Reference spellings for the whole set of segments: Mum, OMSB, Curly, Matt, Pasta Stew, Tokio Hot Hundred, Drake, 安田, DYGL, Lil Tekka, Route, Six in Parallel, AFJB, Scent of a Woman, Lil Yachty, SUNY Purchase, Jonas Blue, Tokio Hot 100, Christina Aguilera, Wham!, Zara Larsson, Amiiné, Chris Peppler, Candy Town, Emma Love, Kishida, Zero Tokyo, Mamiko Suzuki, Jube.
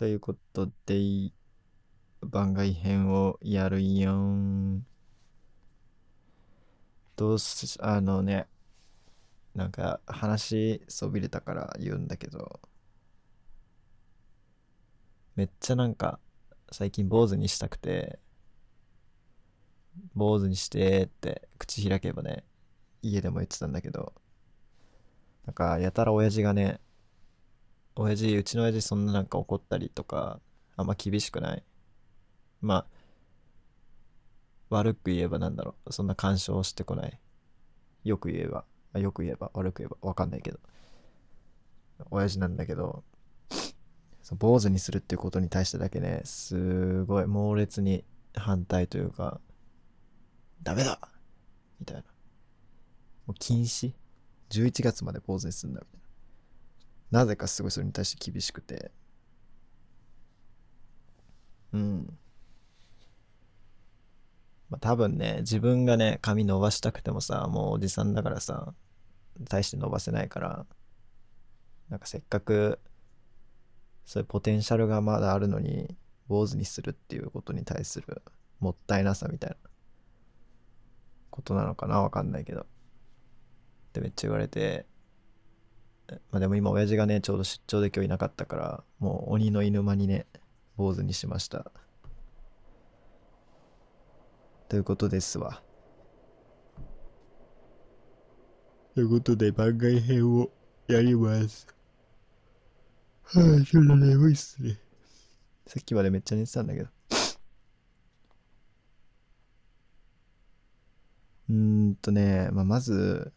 ということで番外編をやるよん。なんか話そびれたから言うんだけど、めっちゃなんか最近坊主にしたくて、坊主にしてって口開けばね、家でも言ってたんだけど、なんかやたら親父がね、うちの親父そんななんか怒ったりとかあんま厳しくない、まあ悪く言えばなんだろう、そんな干渉してこない、よく言えば悪く言えば分かんないけど親父なんだけど、坊主にするっていうことに対してだけね、すごい猛烈に反対というか、ダメだみたいな、もう禁止、11月まで坊主にするんだみたいな、なぜかすごいそれに対して厳しくて、まあ多分ね、自分がね髪伸ばしたくてもさ、もうおじさんだからさ、大して伸ばせないから、なんかせっかくそういうポテンシャルがまだあるのに坊主にするっていうことに対するもったいなさみたいなことなのかな、わかんないけどってめっちゃ言われて、まあでも今親父がねちょうど出張で今日いなかったから、もう鬼の犬間にね坊主にしましたということですわ。ということで番外編をやります。それ眠いっすね。さっきまでめっちゃ寝てたんだけど。まず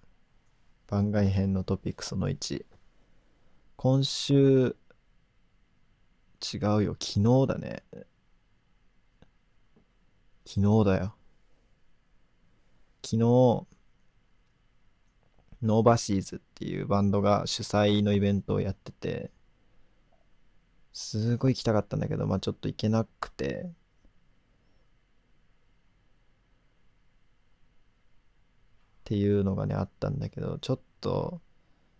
番外編のトピックその1。今週、違うよ、昨日だね。昨日だよ。昨日、ノーバシーズっていうバンドが主催のイベントをやってて、すごい行きたかったんだけど、まぁ、ちょっと行けなくて、っていうのがねあったんだけど、ちょっと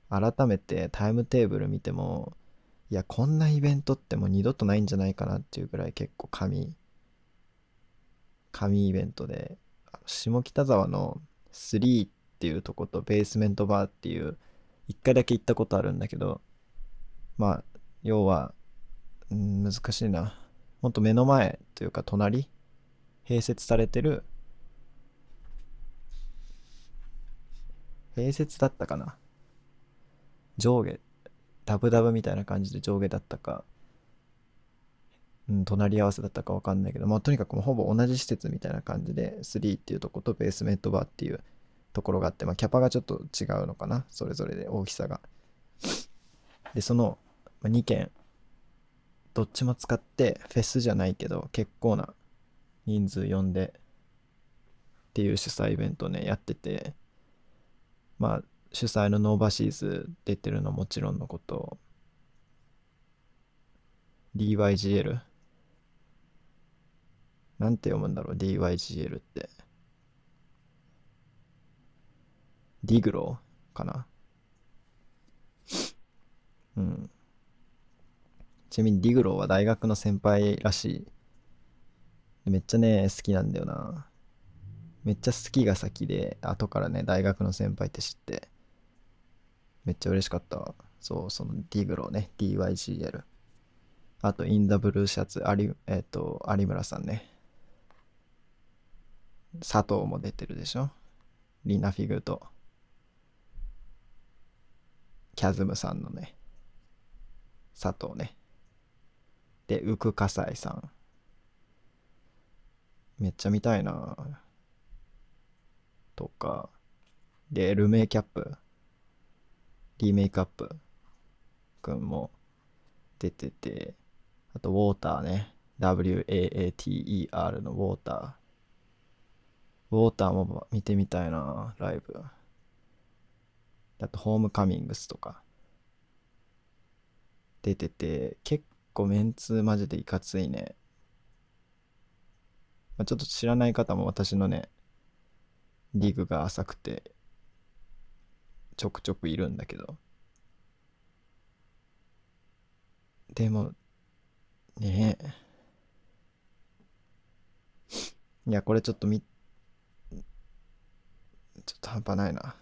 改めてタイムテーブル見ても、いやこんなイベントってもう二度とないんじゃないかなっていうぐらい結構神イベントで、下北沢の3っていうとことベースメントバーっていう、一回だけ行ったことあるんだけど、まあ要は難しいな、ほんと目の前というか隣、併設だったかな、上下ダブダブみたいな感じで上下だったか、隣り合わせだったか分かんないけど、まあとにかくもうほぼ同じ施設みたいな感じで、3っていうとことベースメントバーっていうところがあって、まあキャパがちょっと違うのかな、それぞれで大きさが。でその2件どっちも使って、フェスじゃないけど結構な人数呼んでっていう主催イベントねやってて、まあ主催のノーバシーズ出てるのはもちろんのこと、 DYGL なんて読むんだろう、 DYGL ってディグローかな。ちなみにディグローは大学の先輩らしい。めっちゃね好きなんだよな。めっちゃ好きが先で、後からね大学の先輩って知ってめっちゃ嬉しかったわ。そう、そのディグローね、 DYGL。 あとインダブルーシャツ有村さんね、佐藤も出てるでしょ、リナフィグとキャズムさんのね、佐藤ね、で浮く笠井さん、めっちゃ見たいなとかで、ルメイキャップ、リメイクアップくんも出てて、あとウォーターね、 WAATER のウォーターも見てみたいなライブ。あとホームカミングスとか出てて、結構メンツマジでいかついね。まあ、ちょっと知らない方も、私のねリーグが浅くてちょくちょくいるんだけど、でもねえ。いや、これちょっと半端ないな。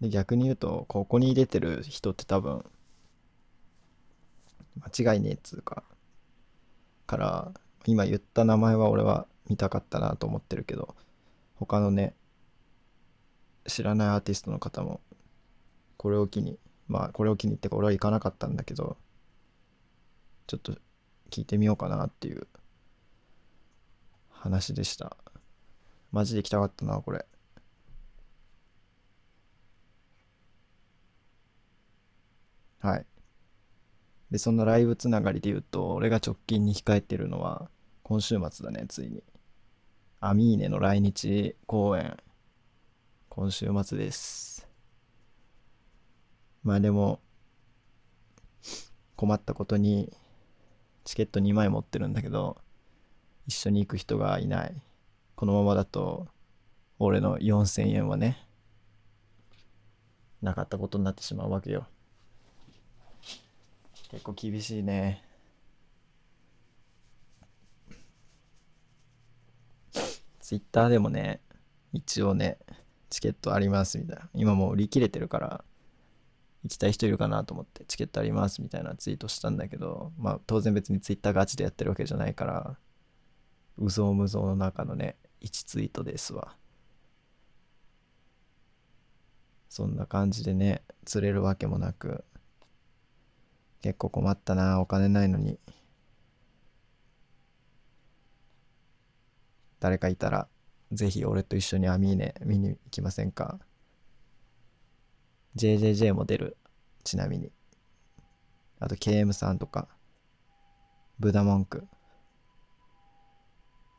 で、逆に言うと、ここに出てる人って多分、間違いねえっつうか、から、今言った名前は俺は見たかったなと思ってるけど、他のね、知らないアーティストの方も、これを機にってか、俺は行かなかったんだけど、ちょっと聞いてみようかなっていう話でした。マジで行きたかったな、これ。はい。で、そのライブつながりで言うと、俺が直近に控えてるのは、今週末だね、ついに。アミーネの来日公演。今週末です。まあでも、困ったことに、チケット2枚持ってるんだけど、一緒に行く人がいない。このままだと、俺の4000円はね、なかったことになってしまうわけよ。結構厳しいね。ツイッターでもね、一応ね、チケットありますみたいな。今もう売り切れてるから、行きたい人いるかなと思って、チケットありますみたいなツイートしたんだけど、まあ当然別にツイッターガチでやってるわけじゃないから、うぞうむぞうの中のね、1ツイートですわ。そんな感じでね、釣れるわけもなく、結構困ったな、お金ないのに。誰かいたら、ぜひ俺と一緒にアミーネ見に行きませんか。JJJ も出る、ちなみに。あと KM さんとか、ブダモンク。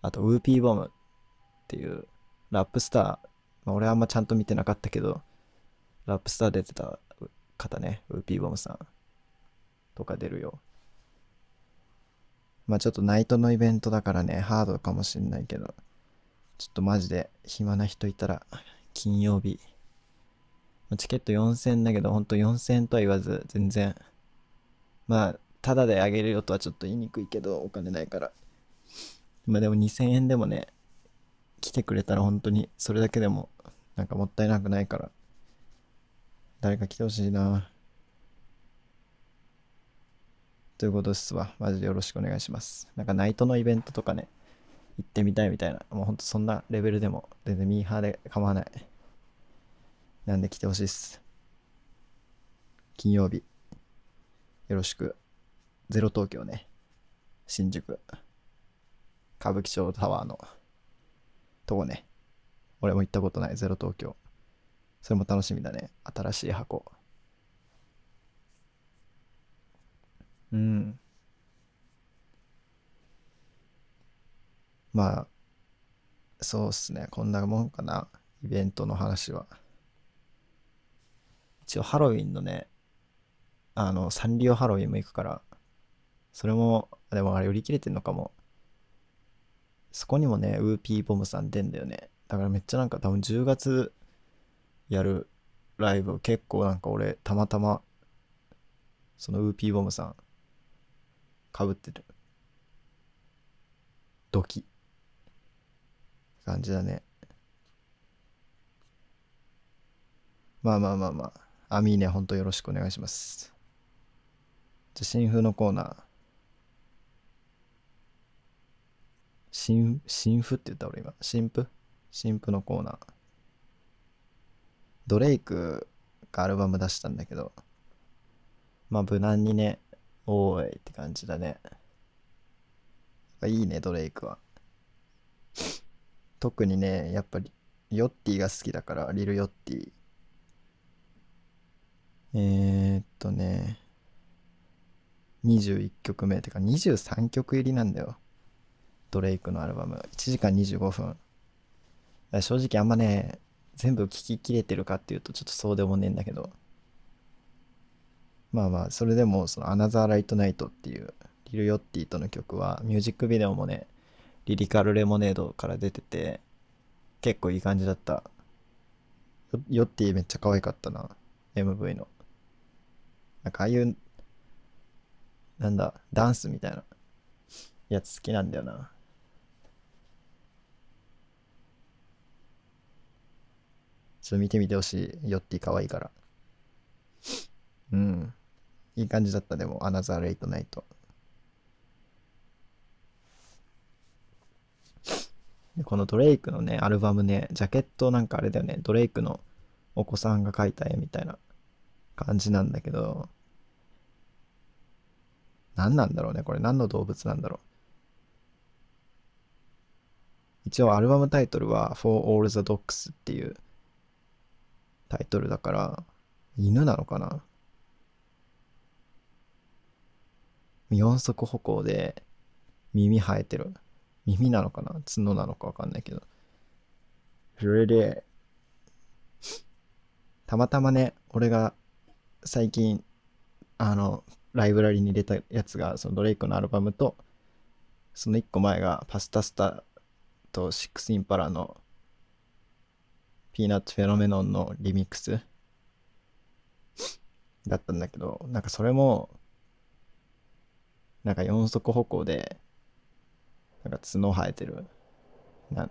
あとウーピーボムっていうラップスター。まあ、俺あんまちゃんと見てなかったけど、ラップスター出てた方ね、ウーピーボムさん。とか出るよ。まあちょっとナイトのイベントだからね、ハードかもしんないけど、ちょっとマジで暇な人いたら金曜日、チケット4000だけど、ほんと4000円とは言わず、全然まあタダであげるよとはちょっと言いにくいけど、お金ないから。まあでも2000円でもね、来てくれたら本当にそれだけでもなんかもったいなくないから、誰か来てほしいなということですわ。マジでよろしくお願いします。なんかナイトのイベントとかね、行ってみたいみたいな、もうほんとそんなレベルでも全然ミーハーで構わない。なんで来てほしいっす。金曜日。よろしく。ゼロ東京ね。新宿。歌舞伎町タワーのとこね。俺も行ったことない、ゼロ東京。それも楽しみだね。新しい箱。うん。まあ、そうっすね。こんなもんかな。イベントの話は。一応ハロウィンのね、サンリオハロウィンも行くから、それも、でもあれ売り切れてんのかも。そこにもね、ウーピーボムさん出んだよね。だからめっちゃなんか多分10月やるライブ、結構なんか俺、たまたま、そのウーピーボムさん、かぶってるドキ感じだね。まあアミーネほんとよろしくお願いします。じゃ新風のコーナー、新風って言った俺今、新風のコーナー。ドレイクがアルバム出したんだけど、まあ無難にね、おーいって感じだね。いいね、ドレイクは。特にね、やっぱりヨッティが好きだから、リル・ヨッティ。21曲目、てか23曲入りなんだよ。ドレイクのアルバム。1時間25分。正直あんまね、全部聴ききれてるかっていうとちょっとそうでもねえんだけど。まあそれでもそのアナザーライトナイトっていうリル・ヨッティとの曲はミュージックビデオもね、リリカルレモネードから出てて、結構いい感じだった。ヨッティめっちゃ可愛かったな、MV の。なんかああいう、なんだ、ダンスみたいなやつ好きなんだよな。ちょっと見てみてほしい、ヨッティ可愛いから。うん。いい感じだった、でも、アナザーレイトナイト。でこのドレイクのね、アルバムね、ジャケットなんかあれだよね、ドレイクのお子さんが描いた絵みたいな感じなんだけど、何なんだろうね、これ何の動物なんだろう。一応アルバムタイトルは For All the Dogs っていうタイトルだから、犬なのかな。四足歩行で耳生えてる。耳なのかな角なのかわかんないけど。それで、たまたまね、俺が最近、ライブラリに入れたやつが、そのドレイクのアルバムと、その一個前がパスタスタとシックスインパラのピーナッツフェノメノンのリミックスだったんだけど、なんかそれも、なんか四足歩行で、なんか角生えてる。鹿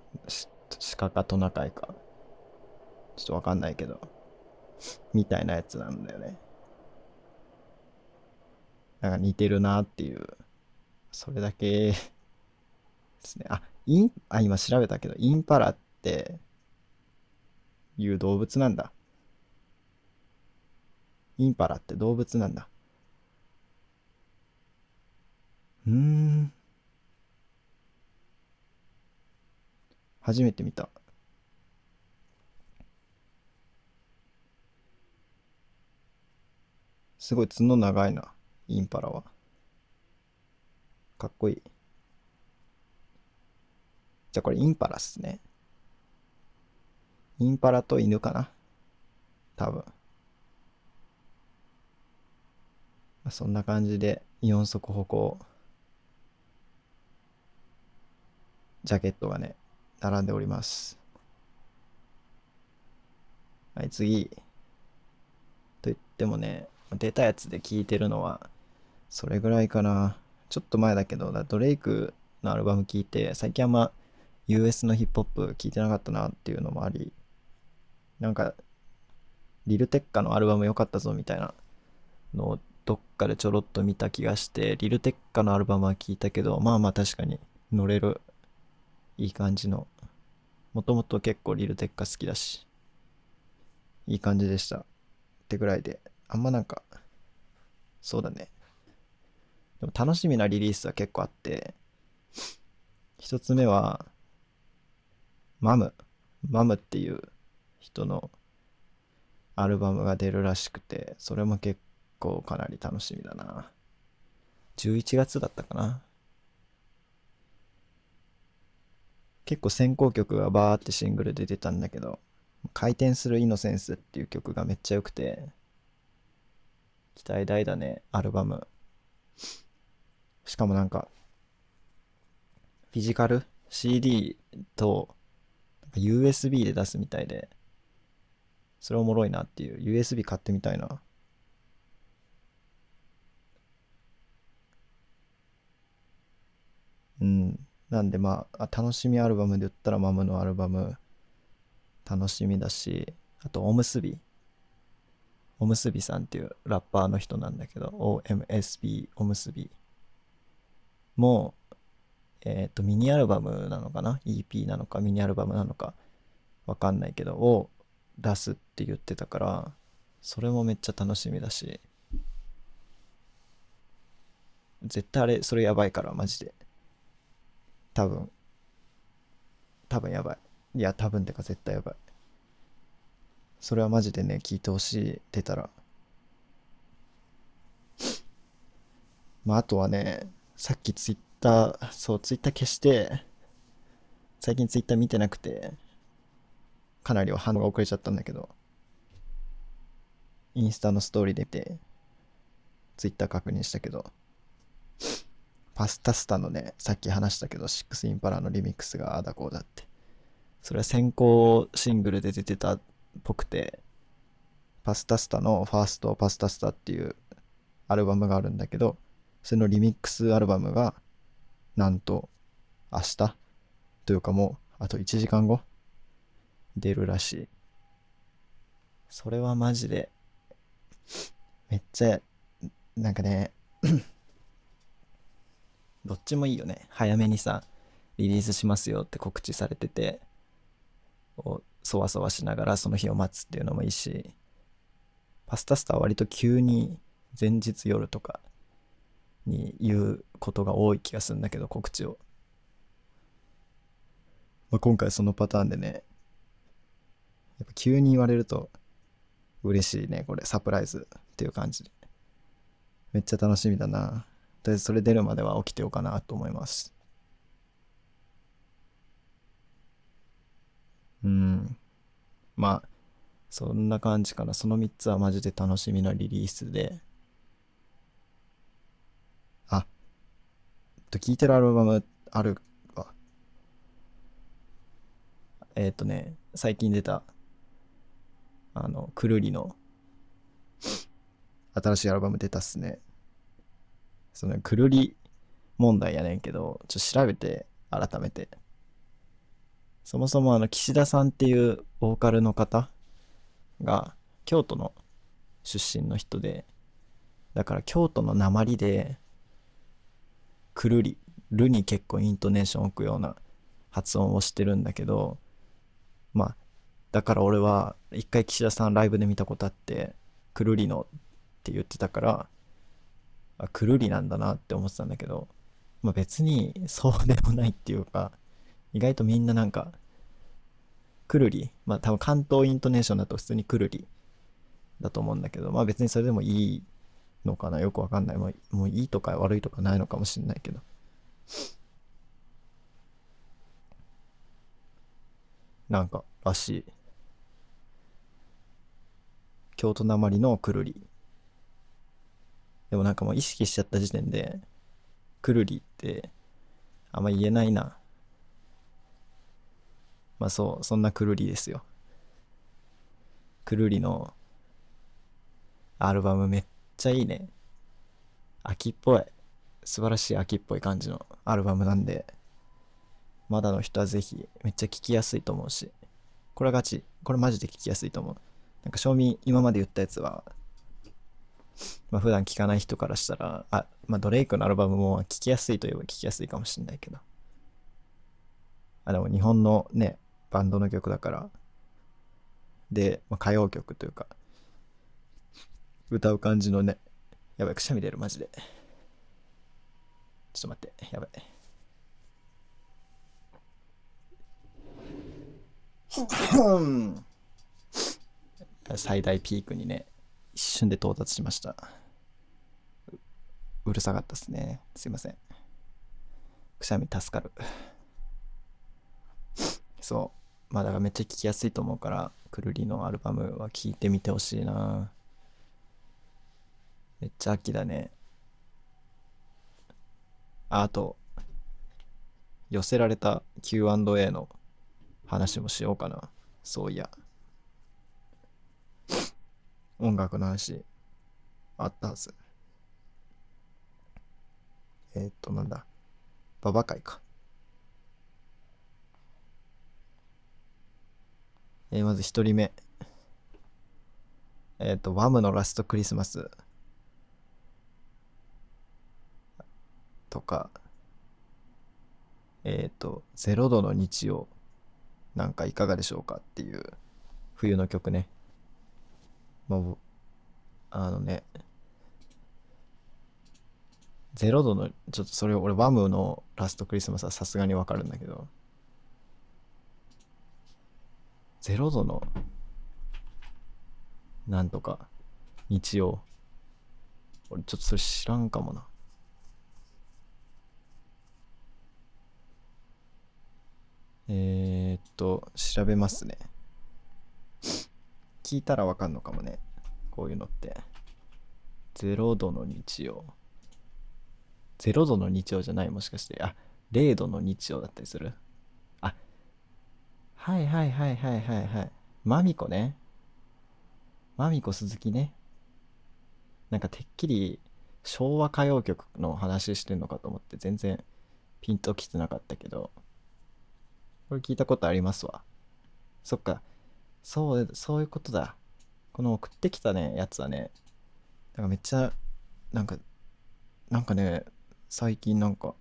かトナカイか。ちょっとわかんないけど。みたいなやつなんだよね。なんか似てるなっていう。それだけですね。今調べたけど、インパラっていう動物なんだ。インパラって動物なんだ。初めて見た。すごい角長いな、インパラは。かっこいい。じゃあこれインパラっすね。インパラと犬かな多分。そんな感じで四足歩行ジャケットがね並んでおります。はい、次といってもね、出たやつで聴いてるのはそれぐらいかな。ちょっと前だけど、ドレイクのアルバム聴いて、最近あんま US のヒップホップ聴いてなかったなっていうのもあり、なんかリルテッカのアルバム良かったぞみたいなのをどっかでちょろっと見た気がして、リルテッカのアルバムは聴いたけど、まあまあ確かに乗れるいい感じの、もともと結構リルテッカ好きだし、いい感じでしたってぐらいで、あんまなんかそうだね、でも楽しみなリリースは結構あって、一つ目はマムっていう人のアルバムが出るらしくて、それも結構かなり楽しみだな。11月だったかな。結構先行曲がバーってシングルで出たんだけど、回転するイノセンスっていう曲がめっちゃ良くて、期待大だね、アルバム。しかもなんか、フィジカル CD と USB で出すみたいで、それおもろいなっていう、USB 買ってみたいな。うん。なんでまあ、楽しみアルバムで言ったらマムのアルバム楽しみだし、あとおむすびさんっていうラッパーの人なんだけど、OMSB おむすびもミニアルバムなのかな EP なのかミニアルバムなのかわかんないけどを出すって言ってたから、それもめっちゃ楽しみだし、絶対あれそれやばいから、マジで多分やばい。いや、多分ってか絶対やばい。それはマジでね、聞いてほしい、出たら。まあ、あとはね、さっきツイッター消して、最近ツイッター見てなくて、かなり反応が遅れちゃったんだけど、インスタのストーリーで見て、ツイッター確認したけど、パスタスタのね、さっき話したけど、シックスインパラのリミックスがあだこうだって。それは先行シングルで出てたっぽくて、パスタスタのファーストパスタスタっていうアルバムがあるんだけど、それのリミックスアルバムが、なんと明日というかもうあと1時間後出るらしい。それはマジでめっちゃなんかねどっちもいいよね。早めにさリリースしますよって告知されててそわそわしながらその日を待つっていうのもいいし、パスタスタは割と急に前日夜とかに言うことが多い気がするんだけど、告知を、今回そのパターンでね、やっぱ急に言われると嬉しいね。これサプライズっていう感じでめっちゃ楽しみだな。とりあえずそれ出るまでは起きてようかなと思います。まあそんな感じかな。その3つはマジで楽しみなリリースで、聴いてるアルバムあるわ。最近出たくるりの新しいアルバム出たっすね。そのくるり問題やねんけど、ちょっと調べて改めて、そもそも岸田さんっていうボーカルの方が京都の出身の人で、だから京都の訛りでくるり、るに結構イントネーション置くような発音をしてるんだけど、だから俺は一回岸田さんライブで見たことあって、くるりのって言ってたから、くるりなんだなって思ってたんだけど、別にそうでもないっていうか、意外とみんななんかくるり、多分関東イントネーションだと普通にくるりだと思うんだけど、別にそれでもいいのかな、よくわかんない。もういいとか悪いとかないのかもしんないけど、なんからしい、京都なまりのくるり。でももう意識しちゃった時点でくるりってあんま言えないな。そんなくるりですよ。くるりのアルバムめっちゃいいね。秋っぽい、素晴らしい秋っぽい感じのアルバムなんで、まだの人はぜひ、めっちゃ聴きやすいと思うし、これはガチ、これマジで聴きやすいと思う。正味今まで言ったやつは、普段聴かない人からしたら、ドレイクのアルバムも聴きやすいといえば聴きやすいかもしれないけど、でも日本のねバンドの曲だから、で、歌謡曲というか歌う感じのね、やばい、くしゃみ出るマジで、ちょっと待って、やばい、最大ピークにね一瞬で到達しました。 うるさかったっすね、すいません。くしゃみ助かる。そう、だからめっちゃ聴きやすいと思うから、くるりのアルバムは聴いてみてほしいな。めっちゃ秋だね。あと寄せられた Q&A の話もしようかな。そういや音楽の話あったはず。なんだ、ババ会か。まず一人目、ワムのラストクリスマスとか、0度の日曜なんかいかがでしょうかっていう冬の曲ね。0度の、ちょっとそれ俺ワムのラストクリスマスはさすがにわかるんだけど、0度のなんとか日曜、俺ちょっとそれ知らんかもな。調べますね。聞いたらわかんのかもね、こういうのって。0度の日曜。0度の日曜じゃない、もしかして。あ、0度の日曜だったりする。あ、はいはいはいはいはいはい。マミコね。マミコ鈴木ね。なんかてっきり昭和歌謡曲の話してんのかと思って、全然ピンときてなかったけど、これ聞いたことありますわ。そっか、そういうことだ。この送ってきたね、やつはね、なんかめっちゃ、なんかね、最近なんか、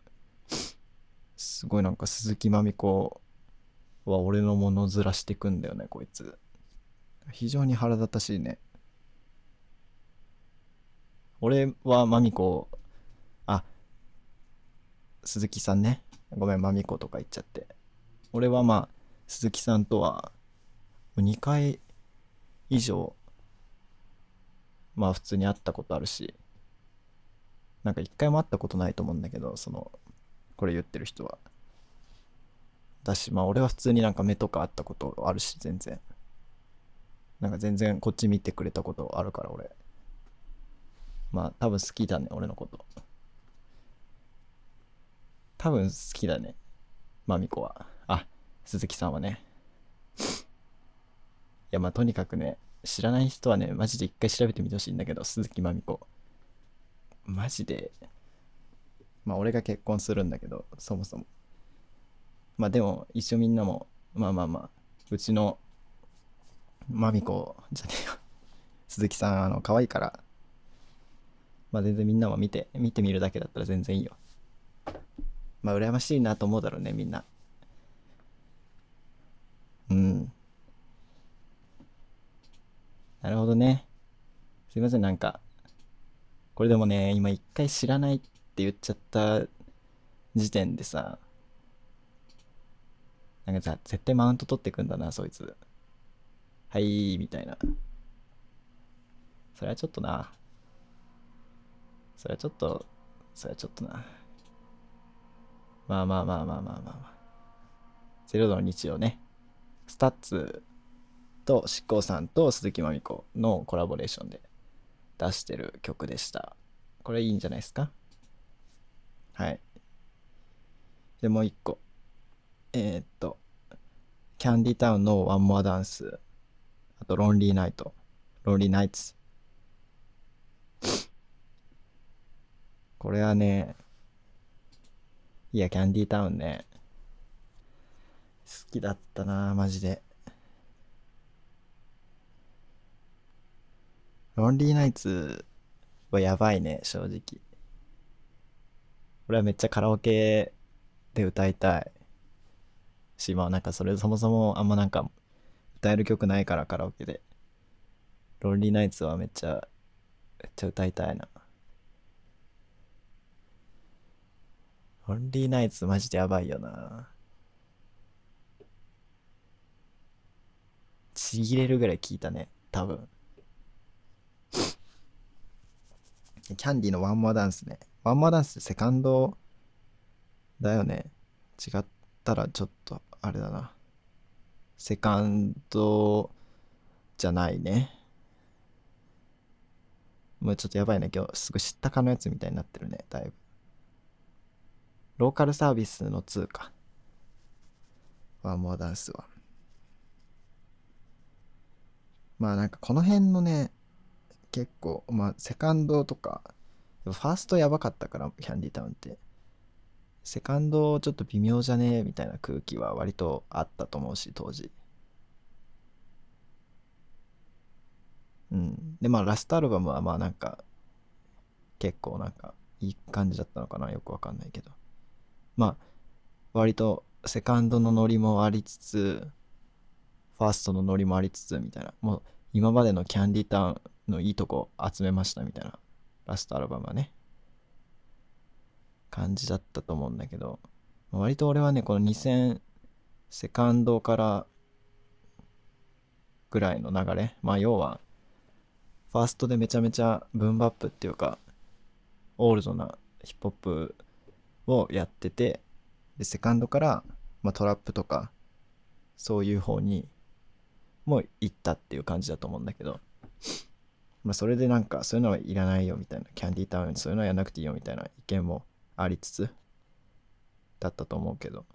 すごいなんか鈴木まみこは俺のものずらしてくんだよね、こいつ。非常に腹立たしいね。俺はまみこ、あ、鈴木さんね。ごめん、まみことか言っちゃって。俺はまあ、鈴木さんとは、2回以上、まあ普通に会ったことあるし、なんか1回も会ったことないと思うんだけど、これ言ってる人は。だし、まあ俺は普通になんか目とか会ったことあるし、全然。なんか全然こっち見てくれたことあるから、俺。まあ多分好きだね、俺のこと。多分好きだね、まみこは。あ、鈴木さんはね。いやまあとにかくね、知らない人はね、マジで一回調べてみてほしいんだけど、鈴木まみこ。マジで、まあ俺が結婚するんだけど、そもそも。まあでも、一応みんなも、まあまあまあ、うちの、まみこじゃねえよ。鈴木さん、可愛いから、まあ全然みんなも見てみるだけだったら全然いいよ。まあ羨ましいなと思うだろうね、みんな。うん。なるほどね。すいません、なんか。これでもね、今一回知らないって言っちゃった時点でさ、なんかさ、絶対マウント取ってくんだな、そいつ。はい、みたいな。それはちょっとな。それはちょっとな。まあ。ゼロ度の日曜ね。スタッツとしっこうさんと鈴木まみこのコラボレーションで出してる曲でした。これいいんじゃないですか？はい。で、もう一個。キャンディタウンのワンモアダンス。あと、ロンリーナイツ。これはね、いや、キャンディタウンね、好きだったな、マジで。ロンリーナイツはやばいね、正直。俺はめっちゃカラオケで歌いたいし、まあなんかそれそもそもあんまなんか歌える曲ないから、カラオケで。ロンリーナイツはめっちゃ歌いたいな。ロンリーナイツマジでやばいよな。ちぎれるぐらい聞いたね、多分。キャンディのワンモアダンスね。ワンモアダンスってセカンドだよね。違ったらちょっとあれだな。セカンドじゃないね。もうちょっとやばいね。今日すぐ知ったかのやつみたいになってるね、だいぶ。ローカルサービスの2か。ワンモアダンスは。まあなんかこの辺のね、結構、まあ、セカンドとか、ファーストやばかったから、キャンディタウンって。セカンドちょっと微妙じゃねえみたいな空気は割とあったと思うし、当時。うん。で、まあ、ラストアルバムは、まあ、なんか、結構なんか、いい感じだったのかな、よくわかんないけど。まあ、割と、セカンドのノリもありつつ、ファーストのノリもありつつ、みたいな。もう、今までのキャンディタウン、のいいとこ集めましたみたいな、ラストアルバムはね、感じだったと思うんだけど、割と俺はね、この2000セカンドからぐらいの流れ、まあ要はファーストでめちゃめちゃブンバップっていうかオールドなヒップホップをやってて、でセカンドから、まあ、トラップとかそういう方にも行ったっていう感じだと思うんだけど、まあ、それでなんかそういうのはいらないよみたいな、キャンディータウンそういうのはやらなくていいよみたいな意見もありつつだったと思うけど、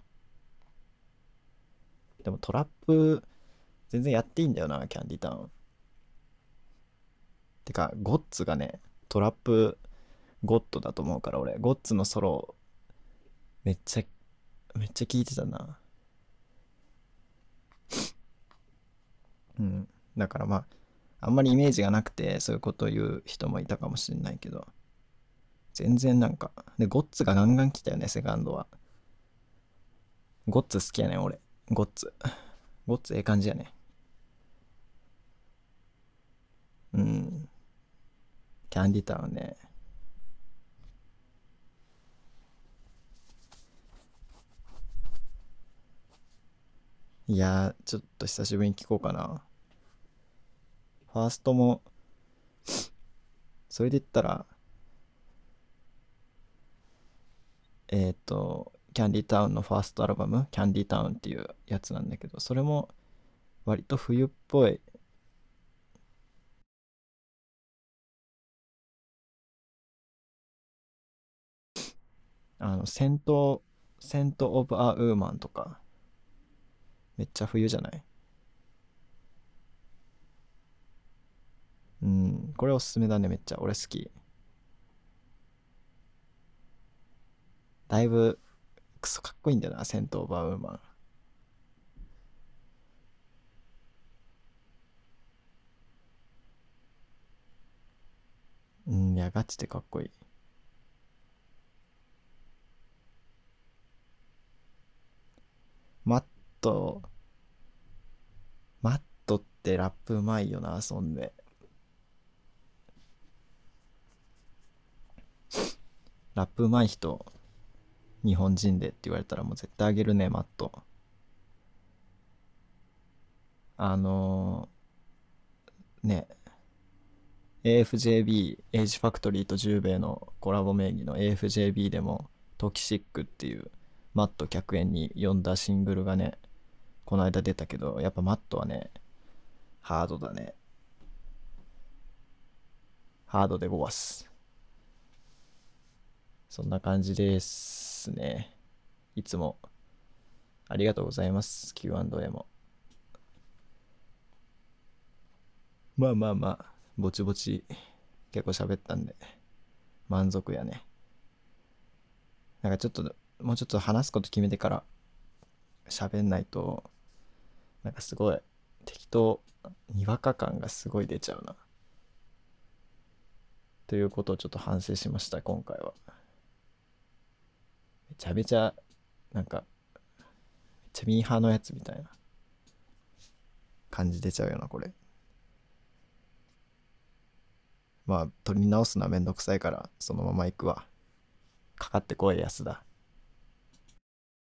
でもトラップ全然やっていいんだよな、キャンディタウン。てかゴッツがね、トラップゴッドだと思うから、俺ゴッツのソロめっちゃ聴いてたな。うん、だからまああんまりイメージがなくてそういうことを言う人もいたかもしれないけど、全然なんかで、ゴッツがガンガン来たよね、セカンドは。ゴッツ好きやねん俺。ゴッツええ感じやね。うん、キャンディタウンね。いやー、ちょっと久しぶりに聞こうかな。ファーストもそれで言ったらキャンディタウンのファーストアルバム、キャンディタウンっていうやつなんだけど、それも割と冬っぽい。セント・オブ・ア・ウーマンとかめっちゃ冬じゃない？うん、これおすすめだね、めっちゃ。俺好き。だいぶクソかっこいいんだよな、セント・オブ・ア・ウーマン。うん、いや、ガチでかっこいい。マットってラップうまいよな、そんで。ラップうまい人日本人でって言われたらもう絶対あげるね、マット。ね、AFJB エイジファクトリーとジューベイのコラボ名義の AFJB でもトキシックっていうマット客演に呼んだシングルがね、この間出たけど、やっぱマットはね、ハードだね。ハードでごわす。そんな感じですね。いつもありがとうございます、Q&A も。まあ、ぼちぼち結構喋ったんで、満足やね。なんかちょっと、もうちょっと話すこと決めてから喋んないと、なんかすごい適当、にわか感がすごい出ちゃうなということをちょっと反省しました。今回はめちゃめちゃなんかめっちゃミーハーのやつみたいな感じ出ちゃうよな、これ。まあ取り直すのはめんどくさいからそのまま行くわ。かかってこい安田。